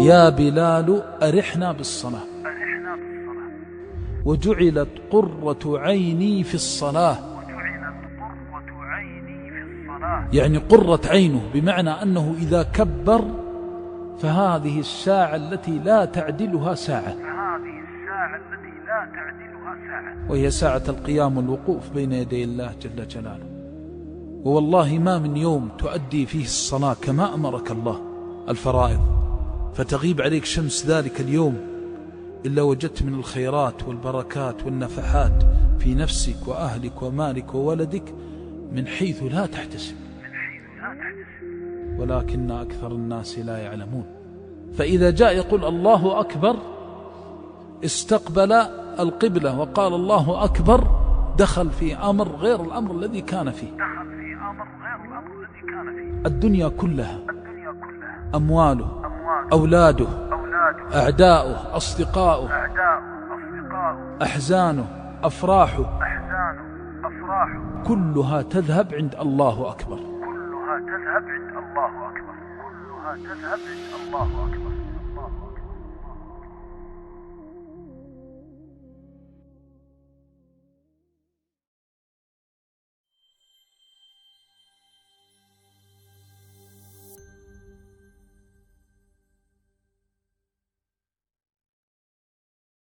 يا بلال أرحنا بالصلاة وجعلت قرة عيني في الصلاة، يعني قرة عينه بمعنى أنه إذا كبر فهذه الساعة التي لا تعدلها ساعة، وهي ساعة القيام والوقوف بين يدي الله جل جلاله. ووالله ما من يوم تؤدي فيه الصلاة كما أمرك الله الفرائض فتغيب عليك شمس ذلك اليوم إلا وجدت من الخيرات والبركات والنفحات في نفسك وأهلك ومالك وولدك من حيث لا تحتسب، ولكن أكثر الناس لا يعلمون. فإذا جاء يقول الله أكبر استقبل القبلة وقال الله أكبر دخل في أمر غير الأمر الذي كان فيه. الدنيا كلها أمواله أولاده أعداؤه أصدقاؤه أحزانه أفراحه كلها تذهب عند الله أكبر.